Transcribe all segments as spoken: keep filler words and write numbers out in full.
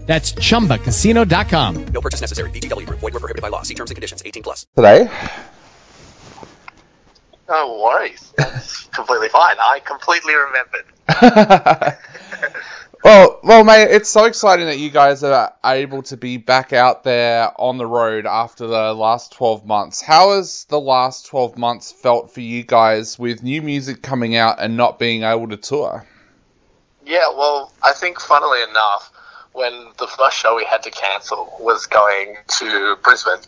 That's chumba casino dot com. No purchase necessary. V G W Group. Void where prohibited by law. See terms and conditions. eighteen plus. Today? No worries. That's completely fine. I completely remembered. well, well, mate, it's so exciting that you guys are able to be back out there on the road after the last twelve months. How has the last twelve months felt for you guys with new music coming out and not being able to tour? Yeah, well, I think funnily enough, when the first show we had to cancel was going to Brisbane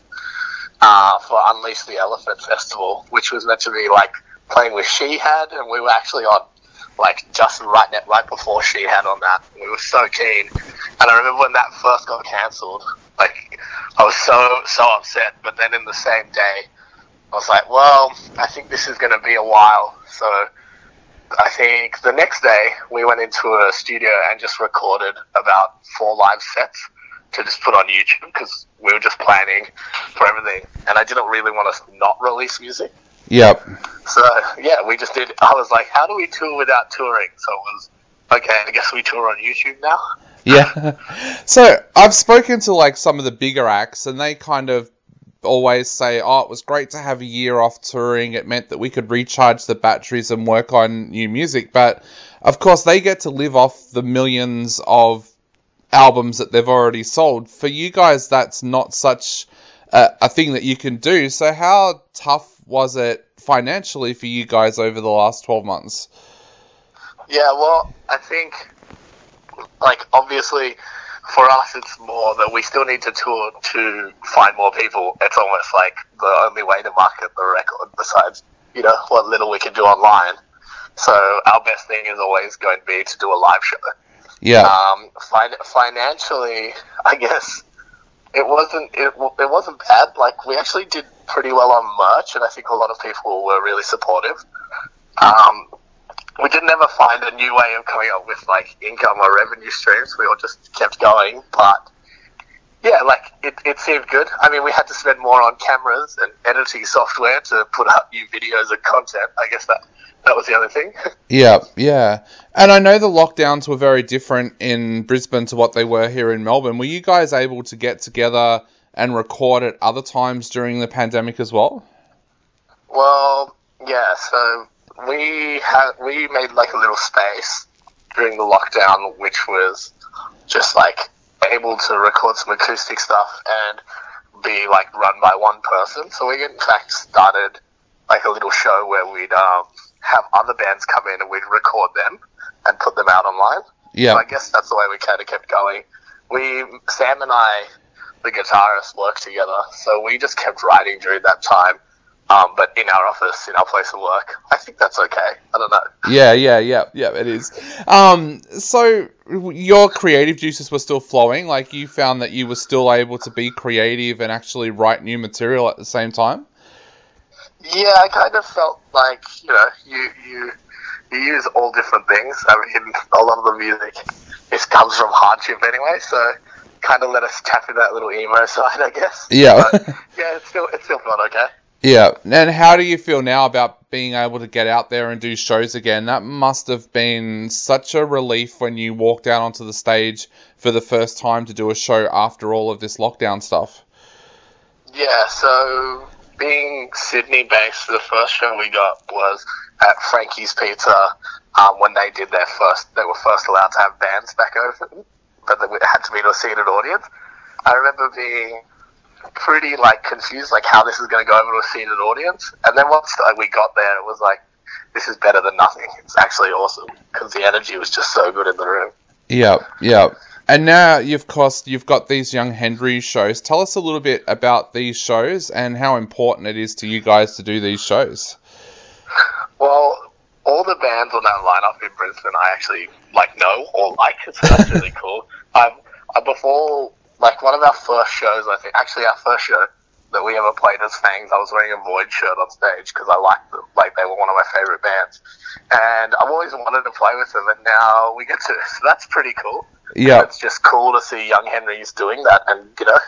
uh, for Unleash the Elephant Festival, which was meant to be like playing with She Had, and we were actually on like Justin Rightnet right before She Had on that. We were so keen, and I remember when that first got cancelled, like I was so so upset. But then in the same day, I was like, well, I think this is going to be a while, so I think the next day we went into a studio and just recorded about four live sets to just put on YouTube because we were just planning for everything, and I didn't really want to not release music. Yep. So yeah, we just did. I was like, how do we tour without touring? So it was okay, I guess we tour on YouTube now. Yeah. So I've spoken to like some of the bigger acts, and they kind of always say, oh, it was great to have a year off touring. It meant that we could recharge the batteries and work on new music. But, of course, they get to live off the millions of albums that they've already sold. For you guys, that's not such a, a thing that you can do. So how tough was it financially for you guys over the last twelve months? Yeah, well, I think, like, obviously, for us, it's more that we still need to tour to find more people. It's almost like the only way to market the record besides, you know, what little we can do online. So our best thing is always going to be to do a live show. Yeah. Um, fin- financially, I guess it wasn't it, it wasn't bad. Like, we actually did pretty well on merch, and I think a lot of people were really supportive. Um, we didn't ever find a new way of coming up with, like, income or revenue streams. We all just kept going. But, yeah, like, it, it seemed good. I mean, we had to spend more on cameras and editing software to put up new videos and content. I guess that, that was the other thing. Yeah, yeah. And I know the lockdowns were very different in Brisbane to what they were here in Melbourne. Were you guys able to get together and record at other times during the pandemic as well? Well, yeah, so We had we made like a little space during the lockdown, which was just like able to record some acoustic stuff and be like run by one person. So we in fact started like a little show where we'd um, have other bands come in and we'd record them and put them out online. Yeah, so I guess that's the way we kind of kept going. We Sam and I, the guitarist, worked together, so we just kept writing during that time. Um, but in our office, in our place of work, I think that's okay. I don't know. Yeah, yeah, yeah, yeah, it is. Um, so your creative juices were still flowing. Like, you found that you were still able to be creative and actually write new material at the same time. Yeah, I kind of felt like, you know, you you, you use all different things. I mean, a lot of the music it comes from hardship anyway, so kind of let us tap into that little emo side, I guess. Yeah, but, yeah, it's still it's still not okay. Yeah, and how do you feel now about being able to get out there and do shows again? That must have been such a relief when you walked out onto the stage for the first time to do a show after all of this lockdown stuff. Yeah, so being Sydney-based, the first show we got was at Frankie's Pizza um, when they did their first, they were first allowed to have bands back open, but they had to be to a seated audience. I remember being pretty like confused like how this is going to go over to a seated audience, and then once like, we got there, it was like, this is better than nothing. It's actually awesome because the energy was just so good in the room. Yeah, yeah. And now you've cost you've got these Young Henrys shows. Tell us a little bit about these shows and how important it is to you guys to do these shows. Well, all the bands on that lineup in Brisbane I actually like know or like, so that's really cool. I'm, I'm before Like, one of our first shows, I think, actually our first show, that we ever played as Fangs, I was wearing a Void shirt on stage because I liked them. Like, they were one of my favorite bands. And I've always wanted to play with them, and now we get to. So that's pretty cool. Yeah. It's just cool to see Young Henrys doing that and, you know,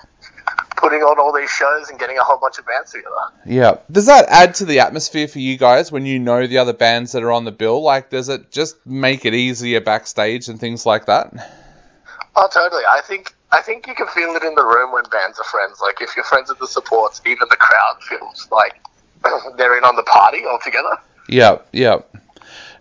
putting on all these shows and getting a whole bunch of bands together. Yeah. Does that add to the atmosphere for you guys when you know the other bands that are on the bill? Like, does it just make it easier backstage and things like that? Oh, totally. I think I think you can feel it in the room when bands are friends. Like, if you're friends with the supports, even the crowd feels like they're in on the party altogether. Yeah, yeah.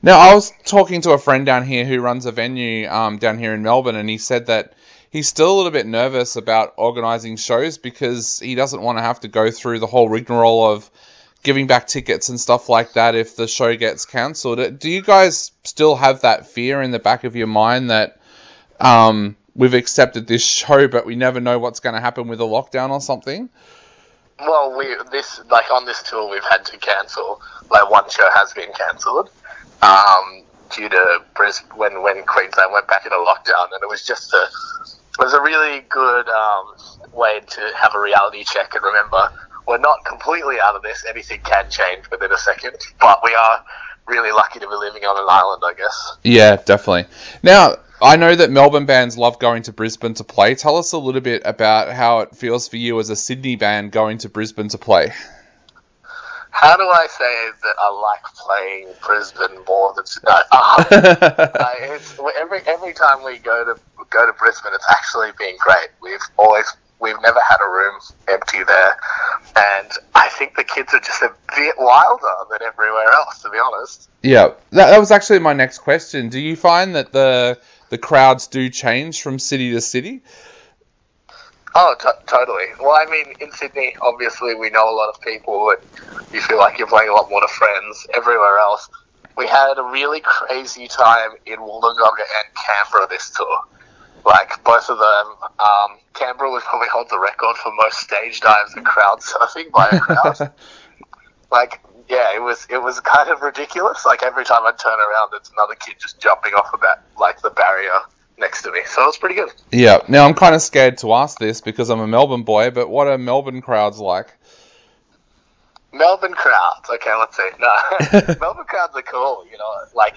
Now, I was talking to a friend down here who runs a venue um, down here in Melbourne, and he said that he's still a little bit nervous about organising shows because he doesn't want to have to go through the whole rigmarole of giving back tickets and stuff like that if the show gets cancelled. Do you guys still have that fear in the back of your mind that... Um, we've accepted this show, but we never know what's going to happen with a lockdown or something? Well, we this like on this tour, we've had to cancel. Like, one show has been cancelled um, due to Brisbane, when when Queensland went back into lockdown, and it was just a it was a really good um, way to have a reality check and remember we're not completely out of this. Anything can change within a second, but we are really lucky to be living on an island, I guess. Yeah, definitely. Now, I know that Melbourne bands love going to Brisbane to play. Tell us a little bit about how it feels for you as a Sydney band going to Brisbane to play. How do I say that I like playing Brisbane more than Sydney? No, uh, uh, it's, every every time we go to go to Brisbane, it's actually been great. We've always we've never had a room empty there, and I think the kids are just a bit wilder than everywhere else, to be honest. Yeah, that, that was actually my next question. Do you find that the The crowds do change from city to city? Oh, t- totally. Well, I mean, in Sydney, obviously, we know a lot of people, and you feel like you're playing a lot more to friends. Everywhere else, we had a really crazy time in Wollongong and Canberra this tour. Like, both of them, um, Canberra would probably hold the record for most stage dives and crowd surfing by a crowd. Like, yeah, it was it was kind of ridiculous. Like, every time I turn around, it's another kid just jumping off of that, like, the barrier next to me. So it was pretty good. Yeah. Now, I'm kind of scared to ask this because I'm a Melbourne boy, but what are Melbourne crowds like? Melbourne crowds. Okay, let's see. No, Melbourne crowds are cool. You know, like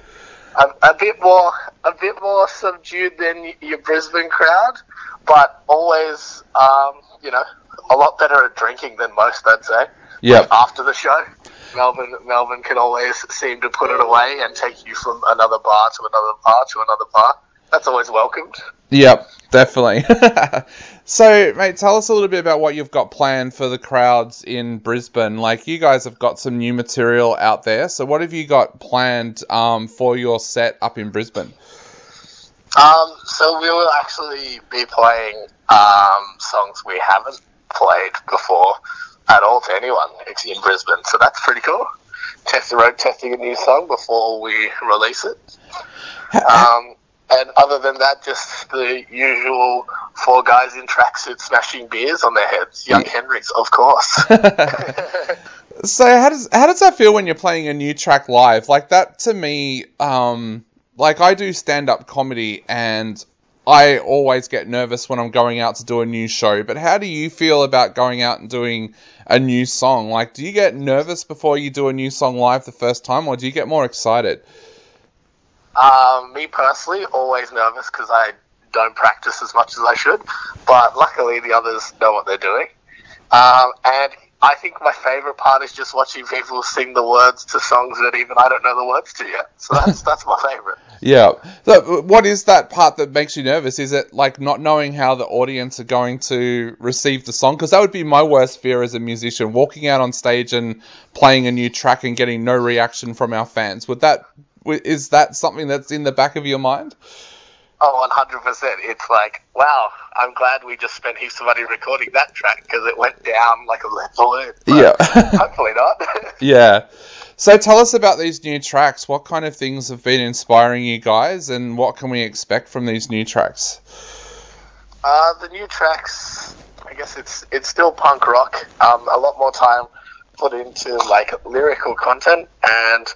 a, a bit more a bit more subdued than your Brisbane crowd, but always, um, you know, a lot better at drinking than most, I'd say. Yeah. Like, after the show, Melbourne Melbourne can always seem to put it away and take you from another bar to another bar to another bar. That's always welcomed. Yep, definitely. So, mate, tell us a little bit about what you've got planned for the crowds in Brisbane. Like, you guys have got some new material out there. So what have you got planned um, for your set up in Brisbane? Um, so we will actually be playing um, songs we haven't played before at all to anyone in Brisbane, so that's pretty cool. Test the road, testing a new song before we release it. Um, and other than that, just the usual four guys in tracksuits smashing beers on their heads. Young Henrys, of course. So how does how does that feel when you're playing a new track live? Like, that to me, um, like, I do stand-up comedy, and I always get nervous when I'm going out to do a new show, but how do you feel about going out and doing a new song? Like, do you get nervous before you do a new song live the first time, or do you get more excited? Um, me personally, always nervous because I don't practice as much as I should, but luckily the others know what they're doing. Um, and I think my favourite part is just watching people sing the words to songs that even I don't know the words to yet. So that's that's my favourite. Yeah. So what is that part that makes you nervous? Is it, like, not knowing how the audience are going to receive the song? Because that would be my worst fear as a musician, walking out on stage and playing a new track and getting no reaction from our fans. Would that is that something that's in the back of your mind? Oh, one hundred percent. It's like, wow, I'm glad we just spent heaps of money recording that track because it went down like a lead balloon. Yeah. Hopefully not. Yeah. So tell us about these new tracks. What kind of things have been inspiring you guys, and what can we expect from these new tracks? Uh, the new tracks, I guess it's it's still punk rock. Um, a lot more time put into, like, lyrical content, and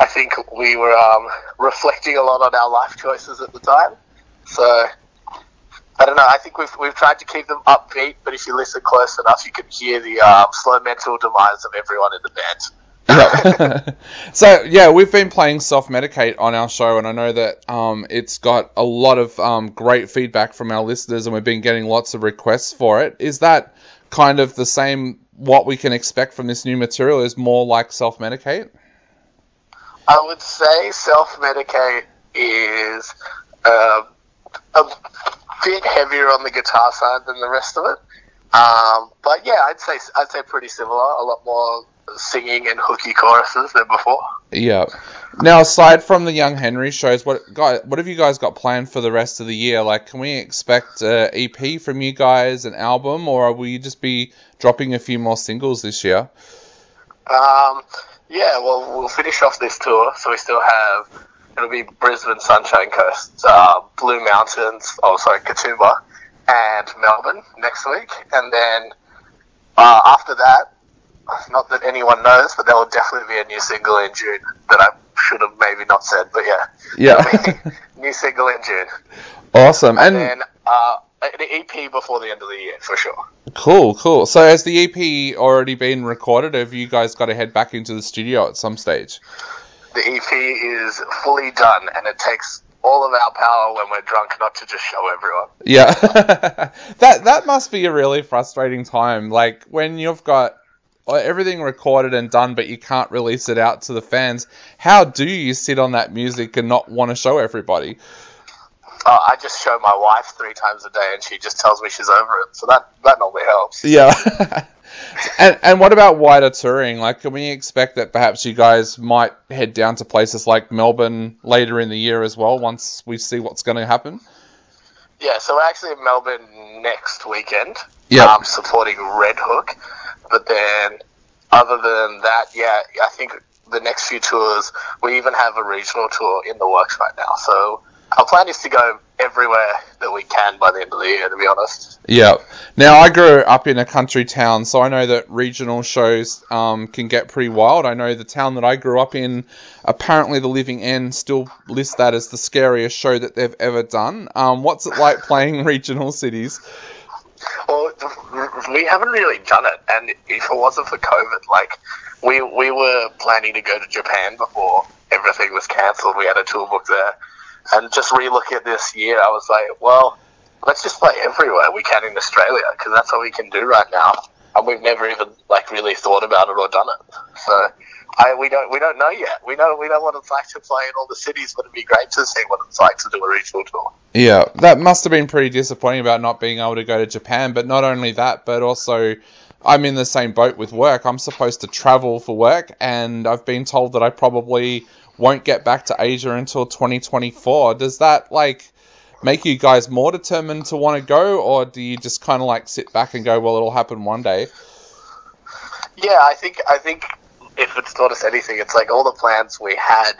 I think we were um, reflecting a lot on our life choices at the time. So I don't know. I think we've we've tried to keep them upbeat, but if you listen close enough, you can hear the um, slow mental demise of everyone in the band. Yeah. So, yeah, we've been playing Self Medicate on our show, and I know that um, it's got a lot of um, great feedback from our listeners, and we've been getting lots of requests for it. Is that kind of the same, what we can expect from this new material is more like Self Medicate? I would say Self Medicate is um, a bit heavier on the guitar side than the rest of it. Um, but yeah, I'd say I'd say pretty similar, a lot more singing and hooky choruses than before. Yeah. Now, aside from the Young Henry shows, what guys, what have you guys got planned for the rest of the year? Like, can we expect an E P from you guys, an album, or will you just be dropping a few more singles this year? Um, yeah, well, we'll finish off this tour, so we still have, it'll be Brisbane, Sunshine Coast, uh, Blue Mountains, oh, sorry, Katoomba, and Melbourne next week, and then uh, after that, not that anyone knows, but there will definitely be a new single in June that I should have maybe not said, but yeah. Yeah. New single in June. Awesome. And, and then uh, an E P before the end of the year, for sure. Cool, cool. So has the E P already been recorded, or have you guys got to head back into the studio at some stage? The E P is fully done, and it takes all of our power when we're drunk not to just show everyone. Yeah. that that must be a really frustrating time. Like, when you've got everything recorded and done, but you can't release it out to the fans. How do you sit on that music and not want to show everybody? Uh, I just show my wife three times a day, and she just tells me she's over it. So that, that normally helps. Yeah. and and what about wider touring? Like, can we expect that perhaps you guys might head down to places like Melbourne later in the year as well, once we see what's going to happen? Yeah, so we're actually in Melbourne next weekend. Yeah, um, supporting Red Hook. But then, other than that, yeah, I think the next few tours, we even have a regional tour in the works right now. So our plan is to go everywhere that we can by the end of the year, to be honest. Yeah. Now, I grew up in a country town, so I know that regional shows um, can get pretty wild. I know the town that I grew up in, apparently The Living End still lists that as the scariest show that they've ever done. Um, what's it like playing regional cities? Well, we haven't really done it, and if it wasn't for COVID, like, we we were planning to go to Japan before everything was cancelled. We had a tour book there, and just re-looking at this year, I was like, well, let's just play everywhere we can in Australia, because that's what we can do right now, and we've never even, like, really thought about it or done it, so I, we don't we don't know yet. We know we know what it's like to play in all the cities, but it'd be great to see what it's like to do a regional tour. Yeah, that must have been pretty disappointing about not being able to go to Japan. But not only that, but also I'm in the same boat with work. I'm supposed to travel for work, and I've been told that I probably won't get back to Asia until twenty twenty-four. Does that, like, make you guys more determined to want to go, or do you just kind of, like, sit back and go, well, it'll happen one day? Yeah, I think I think. If it's taught us anything, it's like all the plans we had,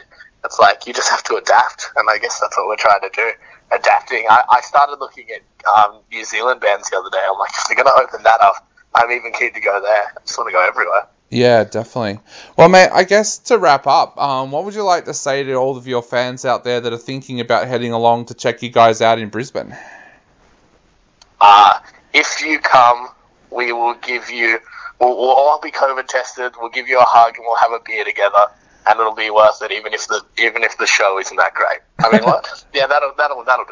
it's like you just have to adapt, and I guess that's what we're trying to do, adapting. I, I started looking at um, New Zealand bands the other day. I'm like, if they're going to open that up, I'm even keen to go there. I just want to go everywhere. Yeah, definitely. Well, mate, I guess to wrap up, um, what would you like to say to all of your fans out there that are thinking about heading along to check you guys out in Brisbane? Uh, if you come, we will give you... We'll, we'll all be COVID tested. We'll give you a hug and we'll have a beer together, and it'll be worth it, even if the even if the show isn't that great. I mean, what? Yeah, that'll that'll that'll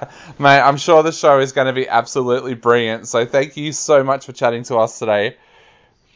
do. Mate, I'm sure the show is going to be absolutely brilliant. So thank you so much for chatting to us today.